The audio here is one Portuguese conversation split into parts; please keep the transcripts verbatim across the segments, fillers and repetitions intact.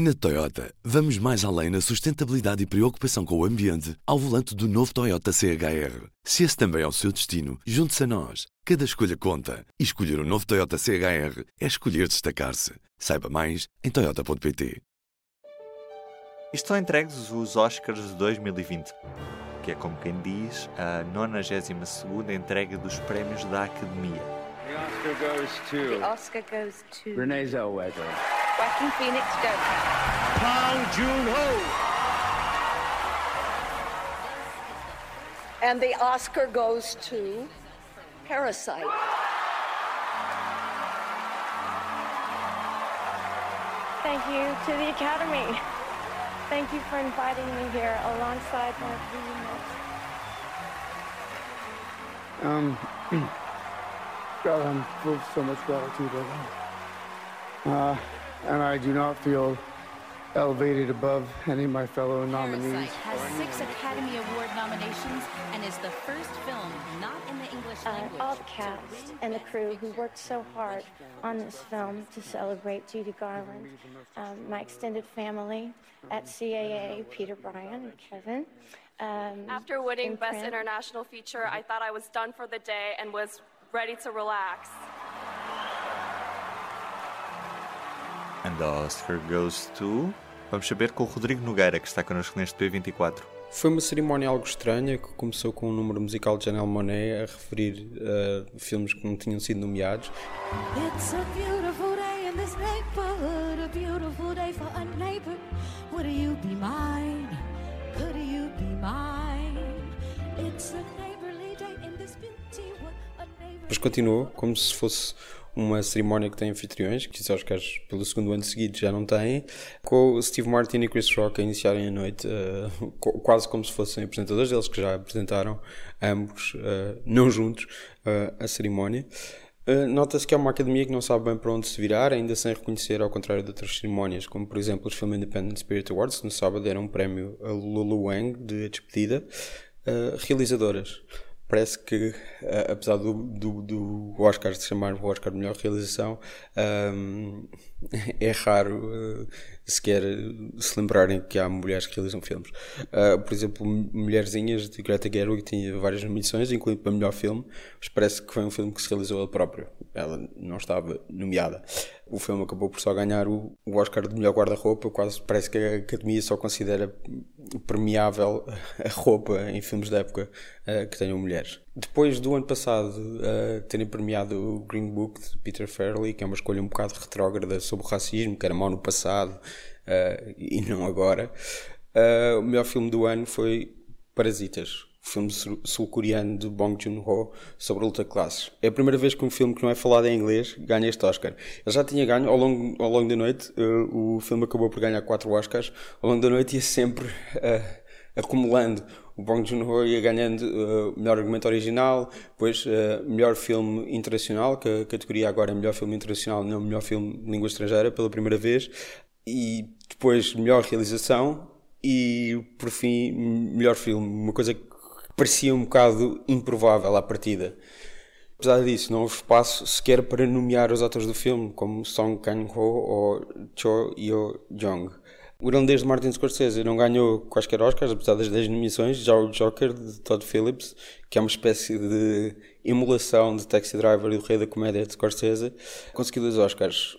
Na Toyota, vamos mais além na sustentabilidade e preocupação com o ambiente ao volante do novo Toyota C H R. Se esse também é o seu destino, junte-se a nós. Cada escolha conta. E escolher o um novo Toyota C H R é escolher destacar-se. Saiba mais em toyota ponto pt. Estão entregues os Óscares de dois mil e vinte, que é, como quem diz, a nonagésima segunda entrega dos prémios da Academia. The Oscar goes to... The Oscar goes to... Renée Zellweger. Joaquim Vini. Bong Joon-ho. And the Oscar goes to... Parasite. Thank you to the Academy. Thank you for inviting me here alongside Mark Vini. Um... God, I'm full of so much gratitude right now. Uh, and I do not feel elevated above any of my fellow nominees. Parasite has six Academy Award nominations and is the first film not in the English language. Uh, all the cast and the crew who worked so hard on this film to celebrate Judy Garland, um, my extended family at C A A, Peter, Brian, and Kevin. Um, After winning in Best print. International Feature, I thought I was done for the day and was ready to relax. And the Oscar goes to... Vamos saber com o Rodrigo Nogueira, que está connosco neste P vinte e quatro. Foi uma cerimónia algo estranha, que começou com um número musical de Janelle Monáe a referir uh, filmes que não tinham sido nomeados. It's a beautiful day in this neighborhood, a beautiful day for a neighbor. Would you be mine? Could you be mine? It's a neighborly day in this beauty. Mas continuou, como se fosse uma cerimónia que tem anfitriões, que os Oscars pelo segundo ano seguido já não têm, com o Steve Martin e Chris Rock a iniciarem a noite, uh, quase como se fossem apresentadores, eles que já apresentaram, ambos, uh, não juntos, uh, a cerimónia. Uh, nota-se que é uma academia que não sabe bem para onde se virar, ainda sem reconhecer, ao contrário de outras cerimónias, como por exemplo os Film Independent Spirit Awards, que no sábado deram um prémio a Lulu Wang, de A Despedida, uh, realizadoras. Parece que, apesar do, do, do Oscar se chamar o Oscar de melhor realização, um, é raro uh, sequer se lembrarem que há mulheres que realizam filmes. Uh, por exemplo, Mulherzinhas, de Greta Gerwig, tinha várias nomeações, incluindo para melhor filme, mas parece que foi um filme que se realizou ela própria. Ela não estava nomeada. O filme acabou por só ganhar o, o Oscar de melhor guarda-roupa, quase parece que a Academia só considera permeável a roupa em filmes da época uh, que tenham mulheres. Depois do ano passado uh, terem premiado o Green Book, de Peter Farrelly, que é uma escolha um bocado retrógrada sobre o racismo, que era mau no passado uh, e não agora, uh, o melhor filme do ano foi Parasitas, o filme sul-coreano de Bong Joon-ho sobre a luta de classes. É a primeira vez que um filme que não é falado em inglês ganha este Oscar. Ele já tinha ganho ao longo, ao longo da noite, uh, o filme acabou por ganhar quatro Oscars, ao longo da noite ia sempre... Uh, acumulando. O Bong Joon-ho ia ganhando uh, melhor argumento original, depois uh, melhor filme internacional, que a categoria agora é melhor filme internacional, não melhor filme de língua estrangeira, pela primeira vez, e depois melhor realização e, por fim, melhor filme, uma coisa que parecia um bocado improvável à partida. Apesar disso, não houve espaço sequer para nomear os atores do filme, como Song Kang Ho ou Cho Yo Jong. O irlandês de Martin Scorsese não ganhou quaisquer Oscars, apesar das dez nomeações. Já o Joker, de Todd Phillips, que é uma espécie de emulação de Taxi Driver e do Rei da Comédia de Scorsese, conseguiu dois Oscars,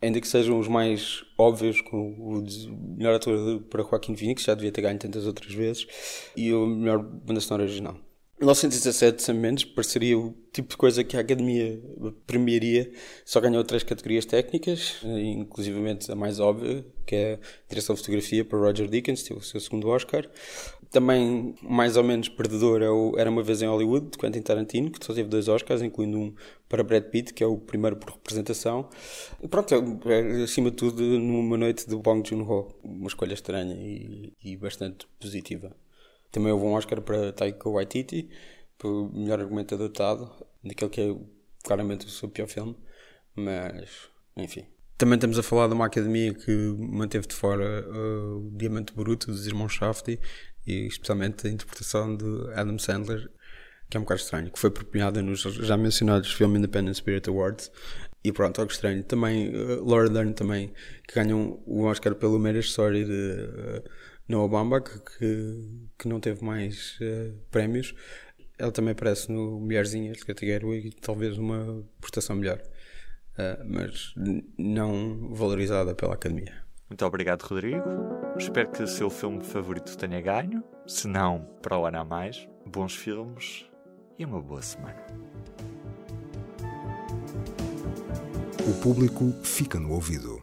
ainda que sejam os mais óbvios, com o de melhor ator para Joaquim Vini, que já devia ter ganho tantas outras vezes, e o melhor banda sonora original. Em mil novecentos e dezassete, Sam Mendes, pareceria o tipo de coisa que a Academia premiaria, só ganhou três categorias técnicas, inclusivamente a mais óbvia, que é a direção de fotografia para Roger Deakins, teve o seu segundo Oscar. Também, mais ou menos perdedor, Era Uma Vez em Hollywood, de Quentin Tarantino, que só teve dois Oscars, incluindo um para Brad Pitt, que é o primeiro por representação. E pronto, acima de tudo, numa noite de Bong Joon-ho, uma escolha estranha e, e bastante positiva. Também houve um Oscar para Taika Waititi, pelo melhor argumento adaptado, daquele que é claramente o seu pior filme, mas, enfim. Também estamos a falar de uma academia que manteve de fora uh, o Diamante Bruto dos Irmãos Safdie, e especialmente a interpretação de Adam Sandler, que é um bocado estranho, que foi premiada nos já mencionados Film Independent Spirit Awards, E pronto, algo estranho. Também, uh, Laura Dern também, que ganham o Oscar pelo Marriage Story de uh, Noah Baumbach, que, que não teve mais uh, prémios. Ela também aparece no Mulherzinhas, de Greta Gerwig, e talvez uma prestação melhor, uh, mas não valorizada pela Academia. Muito obrigado, Rodrigo. Espero que o seu filme favorito tenha ganho. Se não, para o ano a mais. Bons filmes e uma boa semana. O público fica no ouvido.